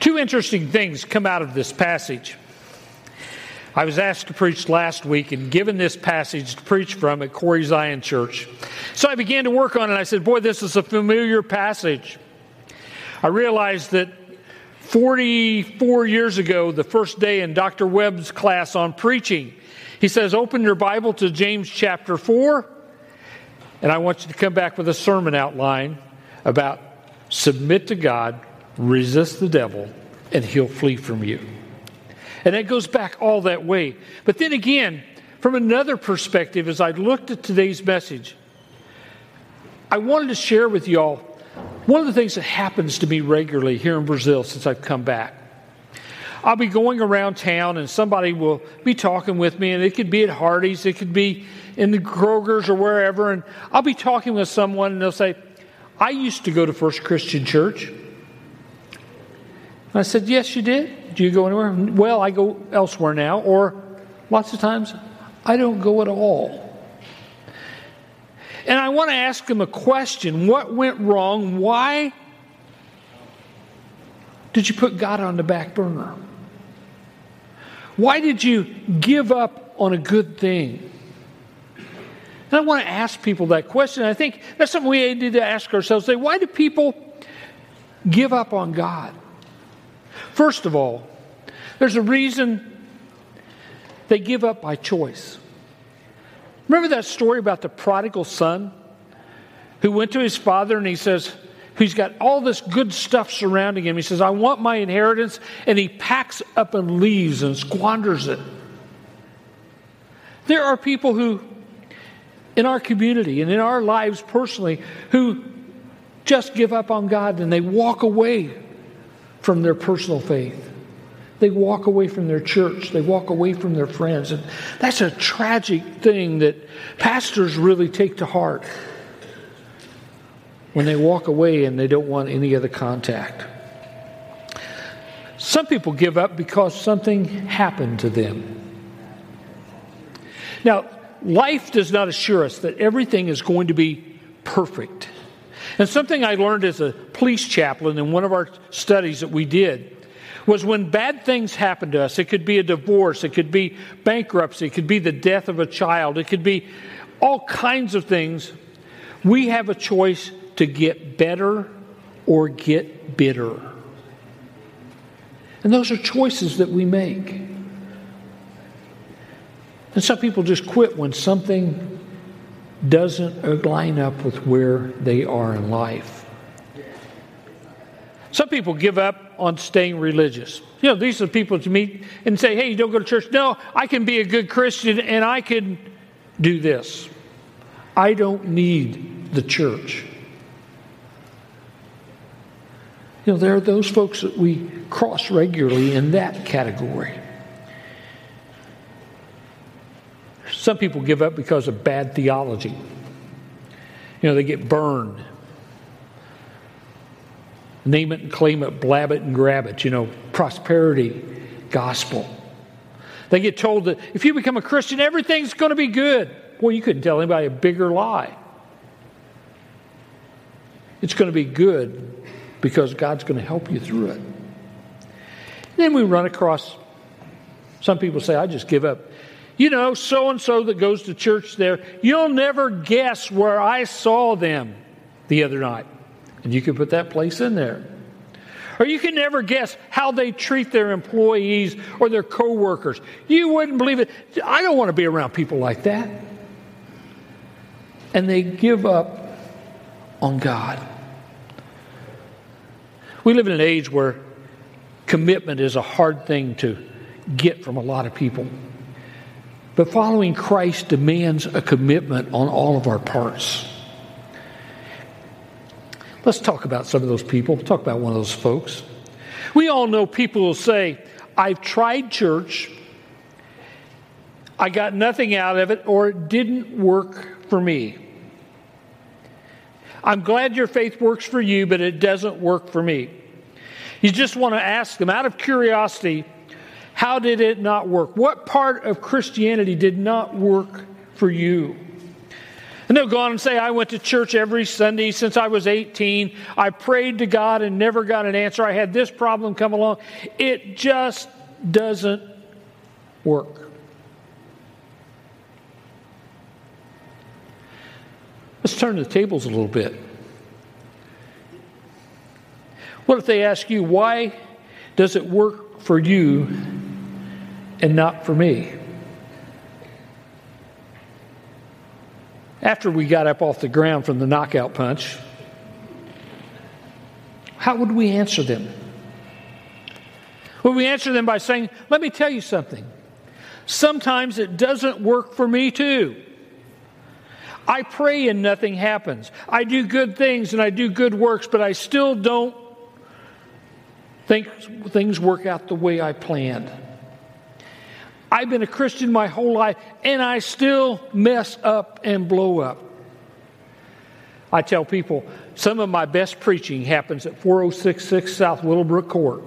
Two interesting things come out of this passage. I was asked to preach last week and given this passage to preach from at Cory Zion Church. So I began to work on it. I said, boy, this is a familiar passage. I realized that 44 years ago, the first day in Dr. Webb's class on preaching, he says, open your Bible to James chapter 4, and I want you to come back with a sermon outline about submit to God, resist the devil, and he'll flee from you. And that goes back all that way. But then again, from another perspective, as I looked at today's message, I wanted to share with y'all one of the things that happens to me regularly here in Brazil since I've come back. I'll be going around town and somebody will be talking with me, and it could be at Hardee's, it could be in the Kroger's or wherever, and I'll be talking with someone and they'll say, I used to go to First Christian Church. And I said, yes, you did? Do you go anywhere? Well, I go elsewhere now, or lots of times I don't go at all. And I want to ask them a question. What went wrong? Why did you put God on the back burner? Why did you give up on a good thing? And I want to ask people that question. I think that's something we need to ask ourselves. Say, why do people give up on God? First of all, there's a reason they give up by choice. Remember that story about the prodigal son who went to his father and he says, he's got all this good stuff surrounding him. He says, I want my inheritance. And he packs up and leaves and squanders it. There are people who, in our community and in our lives personally, who just give up on God and they walk away from their personal faith. They walk away from their church. They walk away from their friends. And that's a tragic thing that pastors really take to heart when they walk away and they don't want any other contact. Some people give up because something happened to them. Now, life does not assure us that everything is going to be perfect. And something I learned as a police chaplain in one of our studies that we did was when bad things happen to us, it could be a divorce, it could be bankruptcy, it could be the death of a child, it could be all kinds of things, we have a choice to get better or get bitter. And those are choices that we make. And some people just quit when something doesn't line up with where they are in life. Some people give up on staying religious. You know, these are people to meet and say, hey, you don't go to church. No, I can be a good Christian and I can do this. I don't need the church. You know, there are those folks that we cross regularly in that category. Some people give up because of bad theology. You know, they get burned. Name it and claim it, blab it and grab it. You know, prosperity gospel. They get told that if you become a Christian, everything's going to be good. Well, you couldn't tell anybody a bigger lie. It's going to be good because God's going to help you through it. And then we run across, some people say, I just give up. You know, so-and-so that goes to church there, you'll never guess where I saw them the other night. And you can put that place in there. Or you can never guess how they treat their employees or their coworkers. You wouldn't believe it. I don't want to be around people like that. And they give up on God. We live in an age where commitment is a hard thing to get from a lot of people. But following Christ demands a commitment on all of our parts. Let's talk about some of those people. We'll talk about one of those folks. We all know people who say, I've tried church, I got nothing out of it, or it didn't work for me. I'm glad your faith works for you, but it doesn't work for me. You just want to ask them, out of curiosity, how did it not work? What part of Christianity did not work for you? And they'll go on and say, I went to church every Sunday since I was 18. I prayed to God and never got an answer. I had this problem come along. It just doesn't work. Let's turn the tables a little bit. What if they ask you, why does it work for you and not for me? After we got up off the ground from the knockout punch, how would we answer them? Would we answer them by saying, let me tell you something. Sometimes it doesn't work for me too. I pray and nothing happens. I do good things and I do good works, but I still don't think things work out the way I planned. I've been a Christian my whole life, and I still mess up and blow up. I tell people, some of my best preaching happens at 4066 South Willowbrook Court.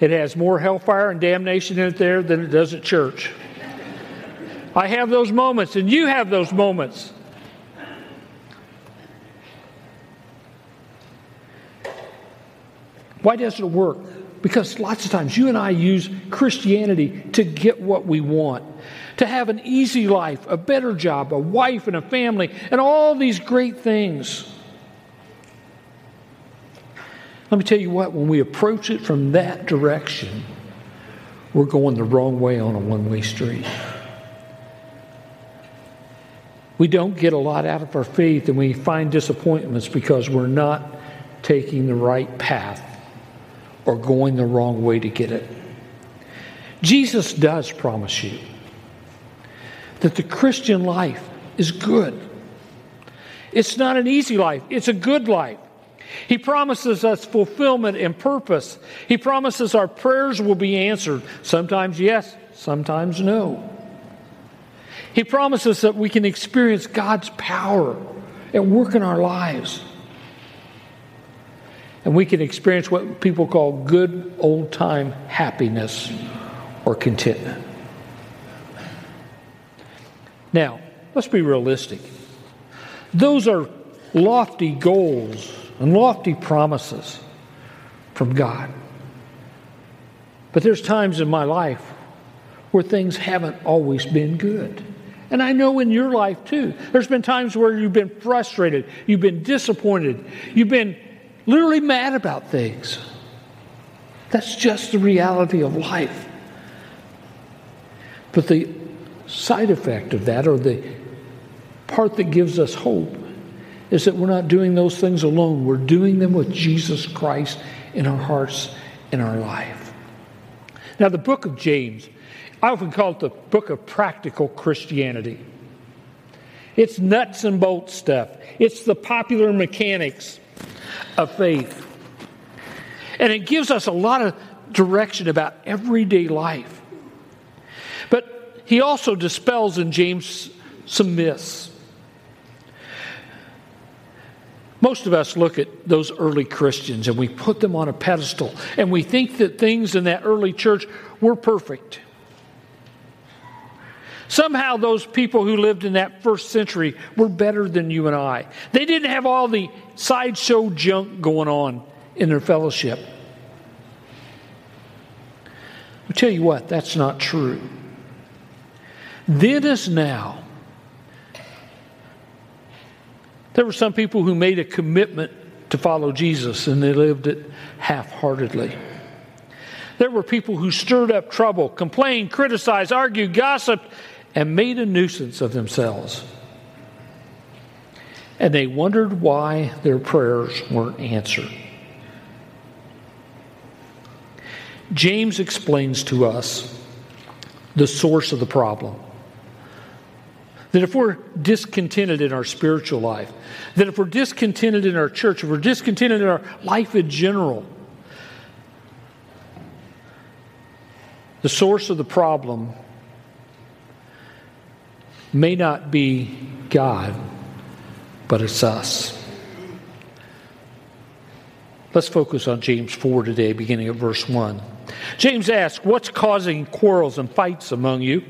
It has more hellfire and damnation in it there than it does at church. I have those moments, and you have those moments. Why doesn't it work? Because lots of times you and I use Christianity to get what we want. To have an easy life, a better job, a wife and a family, and all these great things. Let me tell you what, when we approach it from that direction, we're going the wrong way on a one-way street. We don't get a lot out of our faith, and we find disappointments because we're not taking the right path, or going the wrong way to get it. Jesus does promise you that the Christian life is good. It's not an easy life. It's a good life. He promises us fulfillment and purpose. He promises our prayers will be answered. Sometimes yes, sometimes no. He promises that we can experience God's power at work in our lives. And we can experience what people call good old-time happiness or contentment. Now, let's be realistic. Those are lofty goals and lofty promises from God. But there's times in my life where things haven't always been good. And I know in your life, too. There's been times where you've been frustrated, you've been disappointed, you've been literally mad about things. That's just the reality of life. But the side effect of that, or the part that gives us hope, is that we're not doing those things alone. We're doing them with Jesus Christ in our hearts, in our life. Now, the book of James, I often call it the book of practical Christianity. It's nuts and bolts stuff. It's the popular mechanics of faith. And it gives us a lot of direction about everyday life. But he also dispels in James some myths. Most of us look at those early Christians and we put them on a pedestal and we think that things in that early church were perfect. Somehow those people who lived in that first century were better than you and I. They didn't have all the sideshow junk going on in their fellowship. I'll tell you what, that's not true. Then as now, there were some people who made a commitment to follow Jesus and they lived it half-heartedly. There were people who stirred up trouble, complained, criticized, argued, gossiped, and made a nuisance of themselves. And they wondered why their prayers weren't answered. James explains to us the source of the problem. That if we're discontented in our spiritual life, that if we're discontented in our church, if we're discontented in our life in general, the source of the problem may not be God, but it's us. Let's focus on James 4 today, beginning at verse 1. James asks, what's causing quarrels and fights among you?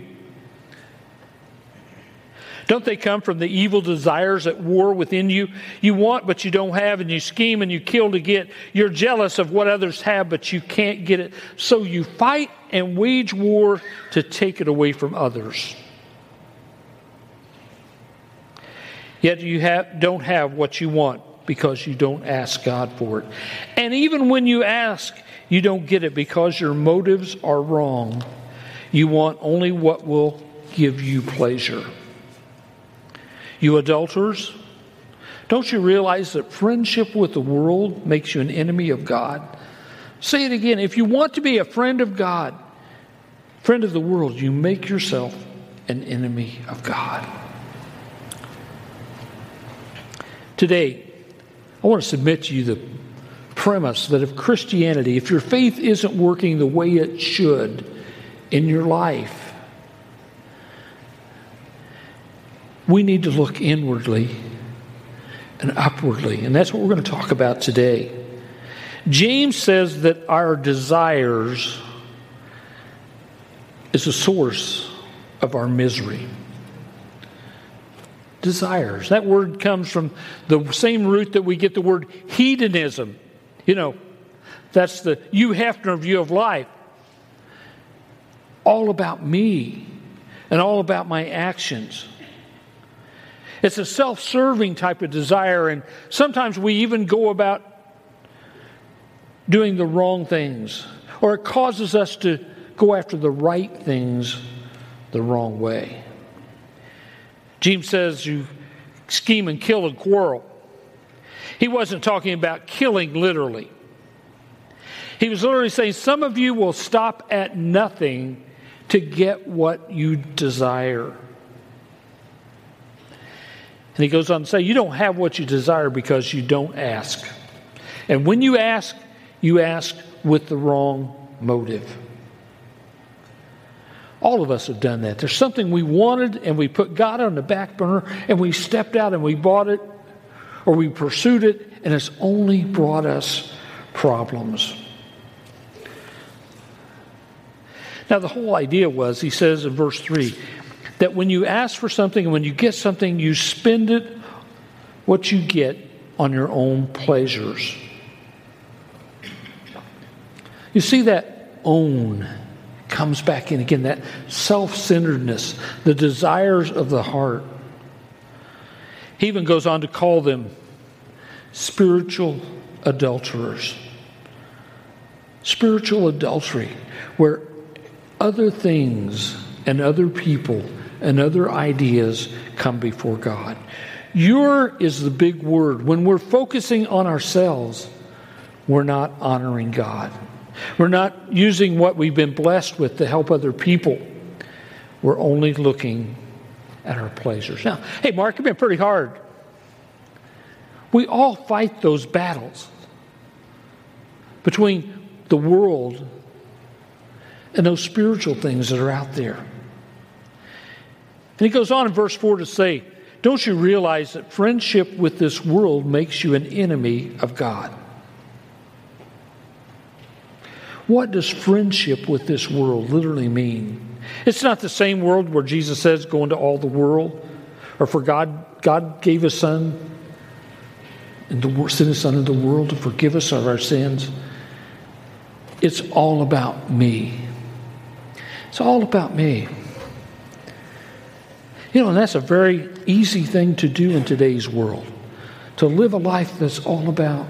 Don't they come from the evil desires at war within you? You want, but you don't have, and you scheme and you kill to get. You're jealous of what others have, but you can't get it. So you fight and wage war to take it away from others. Yet you don't have what you want because you don't ask God for it. And even when you ask, you don't get it because your motives are wrong. You want only what will give you pleasure. You adulterers, don't you realize that friendship with the world makes you an enemy of God? Say it again. If you want to be a friend of God, friend of the world, you make yourself an enemy of God. Today, I want to submit to you the premise that if Christianity, if your faith isn't working the way it should in your life, we need to look inwardly and upwardly. And that's what we're going to talk about today. James says that our desires is a source of our misery. Desires. That word comes from the same root that we get the word hedonism. You know, that's the Hugh Hefner view of life. All about me and all about my actions. It's a self-serving type of desire, and sometimes we even go about doing the wrong things, or it causes us to go after the right things the wrong way. James says you scheme and kill and quarrel. He wasn't talking about killing literally. He was literally saying some of you will stop at nothing to get what you desire. And he goes on to say you don't have what you desire because you don't ask. And when you ask with the wrong motive. All of us have done that. There's something we wanted and we put God on the back burner and we stepped out and we bought it or we pursued it, and it's only brought us problems. Now the whole idea was, he says in verse 3, that when you ask for something and when you get something, you spend it, what you get, on your own pleasures. You see that own comes back in again, that self-centeredness, the desires of the heart. He even goes on to call them spiritual adulterers. Spiritual adultery, where other things and other people and other ideas come before God. Your is the big word. When we're focusing on ourselves, we're not honoring God. We're not using what we've been blessed with to help other people. We're only looking at our pleasures. Now, hey, Mark, you've been pretty hard. We all fight those battles between the world and those spiritual things that are out there. And he goes on in verse 4 to say, don't you realize that friendship with this world makes you an enemy of God? What does friendship with this world literally mean? It's not the same world where Jesus says, go into all the world, or for God gave His Son, and sent His Son into the world to forgive us of our sins. It's all about me. It's all about me. You know, and that's a very easy thing to do in today's world, to live a life that's all about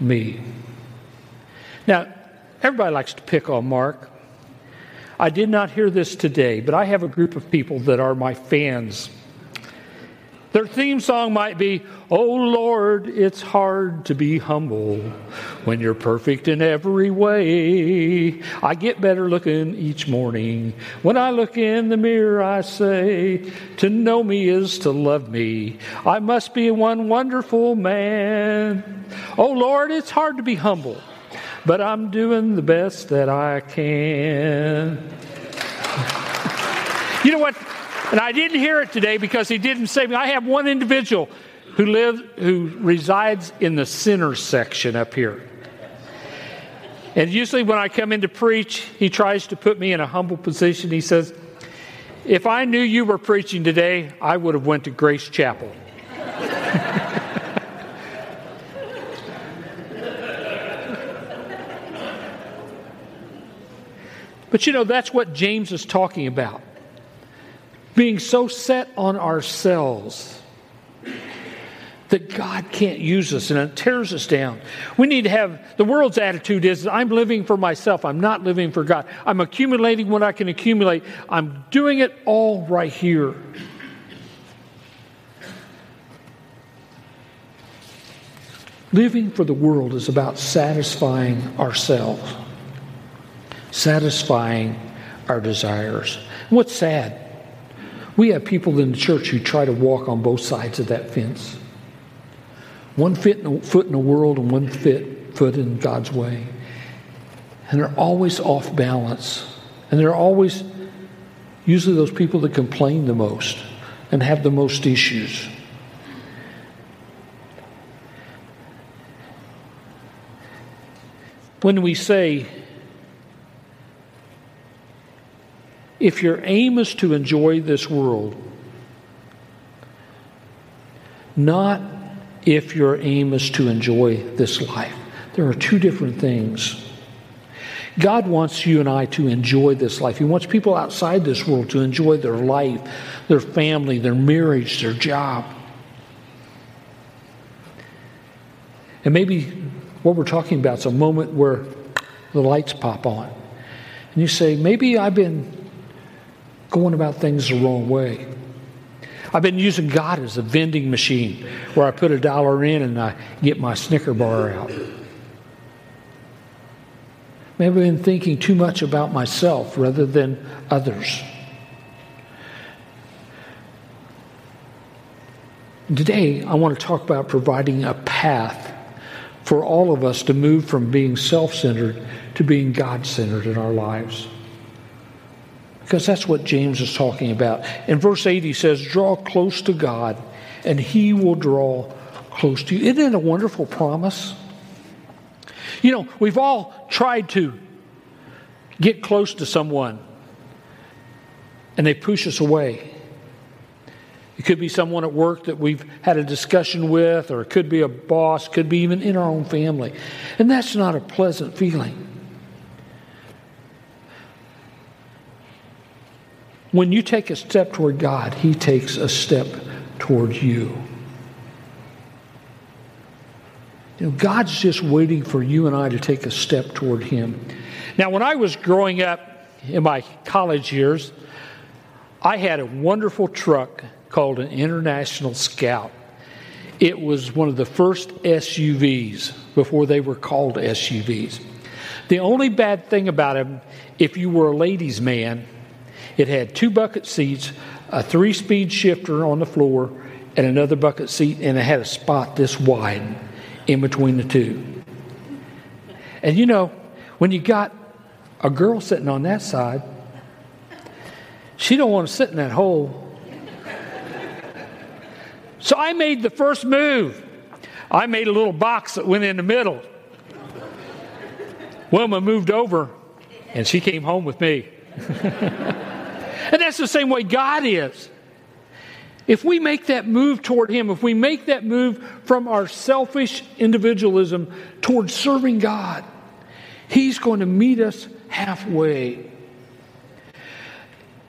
me. Now, everybody likes to pick on Mark. I did not hear this today, but I have a group of people that are my fans. Their theme song might be, "Oh Lord, it's hard to be humble when you're perfect in every way. I get better looking each morning. When I look in the mirror, I say, to know me is to love me. I must be one wonderful man. Oh Lord, it's hard to be humble. But I'm doing the best that I can." You know what? And I didn't hear it today because he didn't say me. I have one individual who resides in the sinner section up here. And usually when I come in to preach, he tries to put me in a humble position. He says, If I knew you were preaching today, I would have went to Grace Chapel. But you know, that's what James is talking about. Being so set on ourselves that God can't use us, and it tears us down. We need to have, the world's attitude is, I'm living for myself. I'm not living for God. I'm accumulating what I can accumulate. I'm doing it all right here. Living for the world is about satisfying ourselves, satisfying our desires. And what's sad, we have people in the church who try to walk on both sides of that fence. One foot in the world and one foot in God's way. And they're always off balance. And they're always usually those people that complain the most and have the most issues. When we say, if your aim is to enjoy this world, not if your aim is to enjoy this life. There are two different things. God wants you and I to enjoy this life. He wants people outside this world to enjoy their life, their family, their marriage, their job. And maybe what we're talking about is a moment where the lights pop on. And you say, maybe I've been going about things the wrong way. I've been using God as a vending machine where I put $1 in and I get my Snicker bar out. Maybe I've been thinking too much about myself rather than others. Today, I want to talk about providing a path for all of us to move from being self-centered to being God-centered in our lives. Because that's what James is talking about. In verse 8 he says, draw close to God and he will draw close to you. Isn't it a wonderful promise? You know, we've all tried to get close to someone and they push us away. It could be someone at work that we've had a discussion with, or it could be a boss, could be even in our own family. And that's not a pleasant feeling. When you take a step toward God, He takes a step toward you. You know, God's just waiting for you and I to take a step toward Him. Now, when I was growing up in my college years, I had a wonderful truck called an International Scout. It was one of the first SUVs before they were called SUVs. The only bad thing about them, if you were a ladies' man, it had 2 bucket seats, a 3-speed shifter on the floor, and another bucket seat, and it had a spot this wide in between the two. And you know, when you got a girl sitting on that side, she don't want to sit in that hole. So I made the first move. I made a little box that went in the middle. Wilma moved over, and she came home with me. And that's the same way God is. If we make that move toward Him, if we make that move from our selfish individualism toward serving God, He's going to meet us halfway.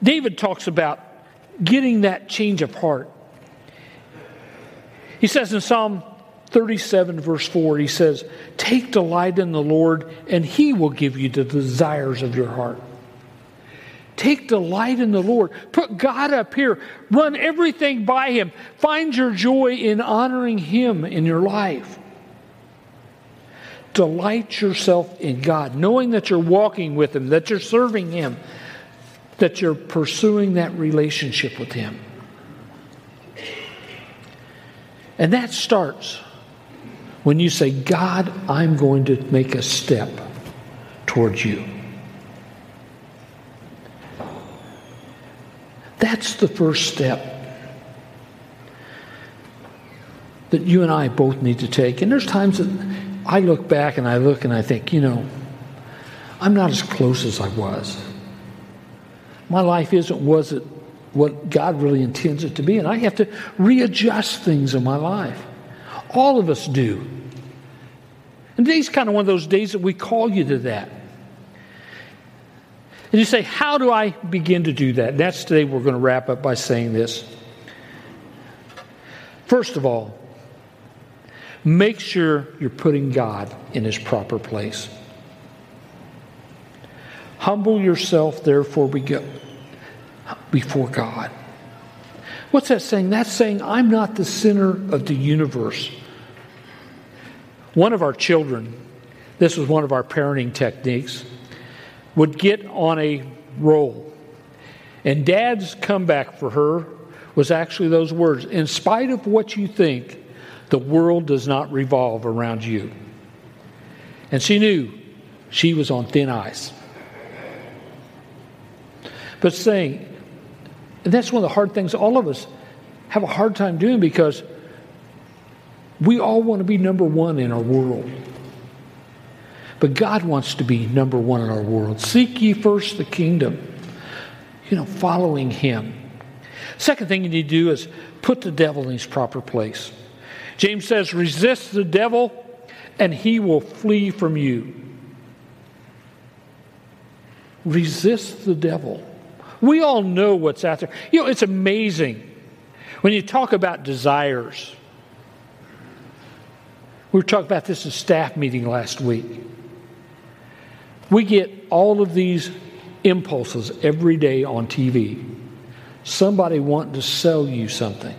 David talks about getting that change of heart. He says in Psalm 37, verse 4, he says, take delight in the Lord, and He will give you the desires of your heart. Take delight in the Lord. Put God up here. Run everything by Him. Find your joy in honoring Him in your life. Delight yourself in God, knowing that you're walking with Him, that you're serving Him, that you're pursuing that relationship with Him. And that starts when you say, God, I'm going to make a step towards you. That's the first step that you and I both need to take. And there's times that I look back and I think, you know, I'm not as close as I was. My life isn't what God really intends it to be. And I have to readjust things in my life. All of us do. And today's kind of one of those days that we call you to that. And you say, how do I begin to do that? That's today. We're going to wrap up by saying this. First of all, make sure you're putting God in his proper place. Humble yourself, therefore, before God. What's that saying? That's saying, I'm not the center of the universe. One of our children, this was one of our parenting techniques, would get on a roll. And Dad's comeback for her was actually those words, in spite of what you think, the world does not revolve around you. And she knew she was on thin ice. But saying, and that's one of the hard things all of us have a hard time doing, because we all want to be number one in our world. But God wants to be number one in our world. Seek ye first the kingdom. Following him. Second thing you need to do is put the devil in his proper place. James says, resist the devil and he will flee from you. Resist the devil. We all know what's out there. It's amazing. When you talk about desires, we were talking about this in staff meeting last week. We get all of these impulses every day on TV. Somebody wanting to sell you something,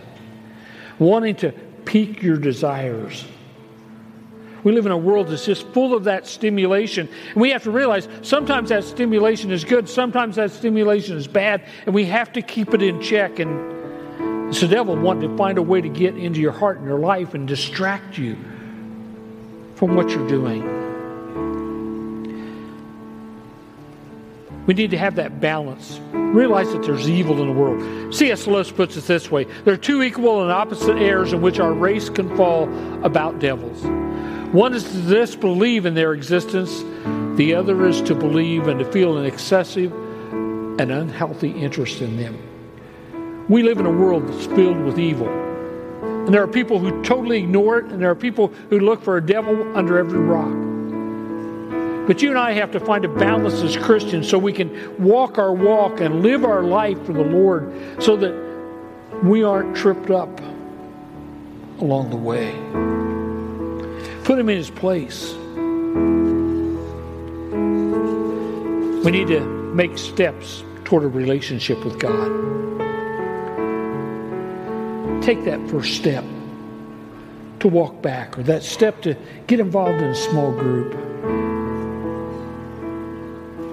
wanting to pique your desires. We live in a world that's just full of that stimulation. And we have to realize sometimes that stimulation is good, sometimes that stimulation is bad, and we have to keep it in check. And it's the devil wanting to find a way to get into your heart and your life and distract you from what you're doing. We need to have that balance. Realize that there's evil in the world. C.S. Lewis puts it this way. There are two equal and opposite errors in which our race can fall about devils. One is to disbelieve in their existence. The other is to believe and to feel an excessive and unhealthy interest in them. We live in a world that's filled with evil. And there are people who totally ignore it. And there are people who look for a devil under every rock. But you and I have to find a balance as Christians so we can walk our walk and live our life for the Lord, so that we aren't tripped up along the way. Put him in his place. We need to make steps toward a relationship with God. Take that first step to walk back, or that step to get involved in a small group.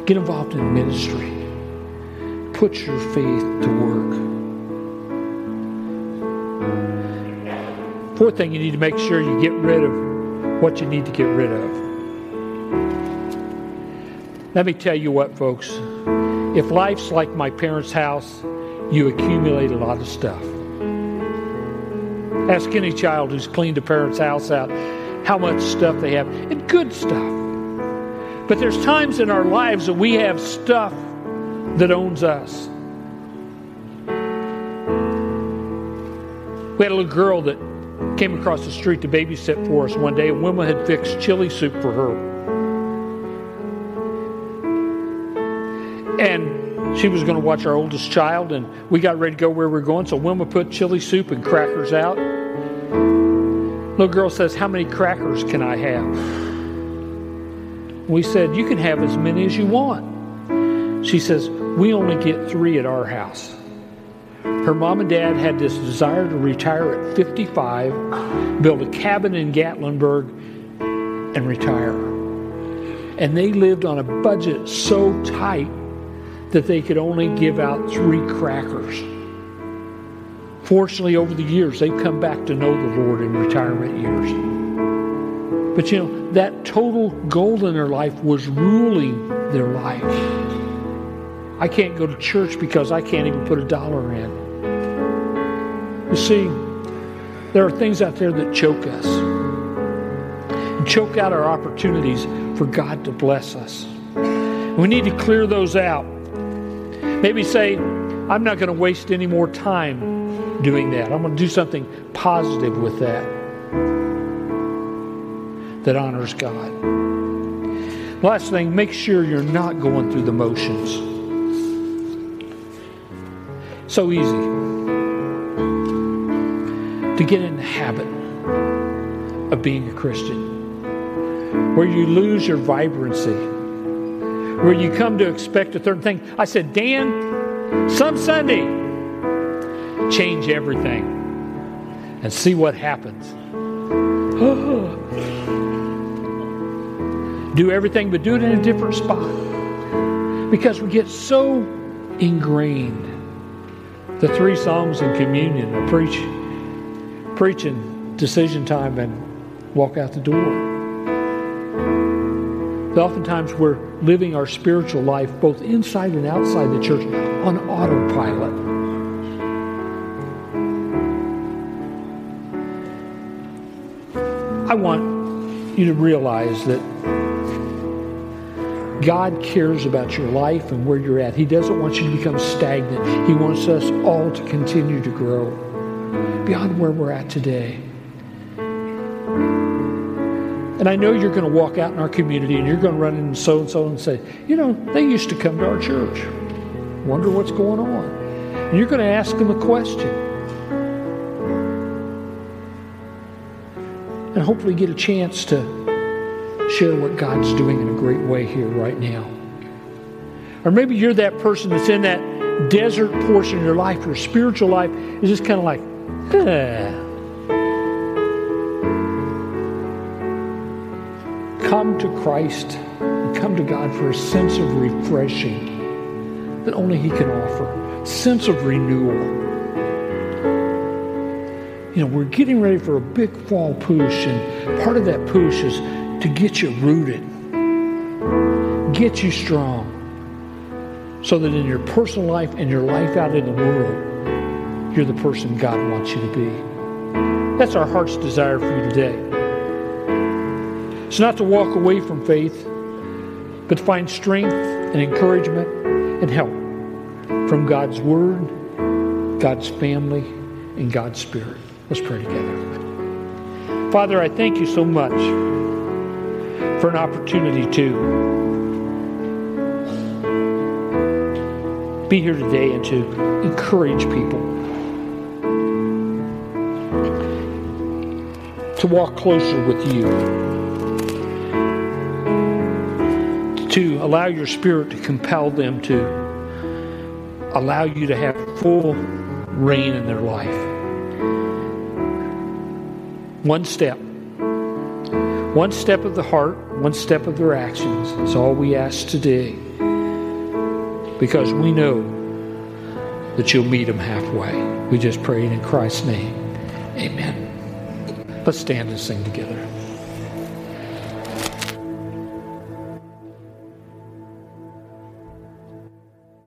Get involved in ministry. Put your faith to work. Fourth thing, you need to make sure you get rid of what you need to get rid of. Let me tell you what, folks. If life's like my parents' house, you accumulate a lot of stuff. Ask any child who's cleaned a parent's house out how much stuff they have, and good stuff. But there's times in our lives that we have stuff that owns us. We had a little girl that came across the street to babysit for us one day, and Wilma had fixed chili soup for her. And she was going to watch our oldest child, and we got ready to go where we were going, so Wilma put chili soup and crackers out. Little girl says, "How many crackers can I have?" We said, "You can have as many as you want." She says, "We only get 3 at our house." Her mom and dad had this desire to retire at 55, build a cabin in Gatlinburg, and retire. And they lived on a budget so tight that they could only give out 3 crackers. Fortunately, over the years, they've come back to know the Lord in retirement years. But that total goal in their life was ruling their life. I can't go to church because I can't even put a dollar in. You see, there are things out there that choke us and choke out our opportunities for God to bless us. We need to clear those out. Maybe say, I'm not going to waste any more time doing that. I'm going to do something positive with that that honors God. Last thing, make sure you're not going through the motions. So easy to get in the habit of being a Christian, where you lose your vibrancy, where you come to expect a certain thing. I said, Dan, some Sunday, change everything and see what happens. Do everything, but do it in a different spot. Because we get so ingrained. The three songs in communion are preaching, decision time, and walk out the door. But oftentimes we're living our spiritual life both inside and outside the church on autopilot. I want you to realize that God cares about your life and where you're at. He doesn't want you to become stagnant. He wants us all to continue to grow beyond where we're at today. And I know you're going to walk out in our community and you're going to run into so-and-so and say, you know, they used to come to our church. Wonder what's going on. And you're going to ask them a question. And hopefully get a chance to share what God's doing in a great way here right now. Or maybe you're that person that's in that desert portion of your life, your spiritual life is just kind of like, Come to Christ and come to God for a sense of refreshing that only He can offer, sense of renewal. You know, we're getting ready for a big fall push, and part of that push is to get you rooted, get you strong, so that in your personal life and your life out in the world, you're the person God wants you to be. That's our heart's desire for you today. It's not to walk away from faith, but to find strength and encouragement and help from God's Word, God's family, and God's Spirit. Let's pray together. Father, I thank you so much for an opportunity to be here today and to encourage people to walk closer with you, to allow your Spirit to compel them to allow you to have full reign in their life. One step of the heart, one step of their actions is all we ask today, because we know that you'll meet them halfway. We just pray it in Christ's name. Amen. Let's stand and sing together.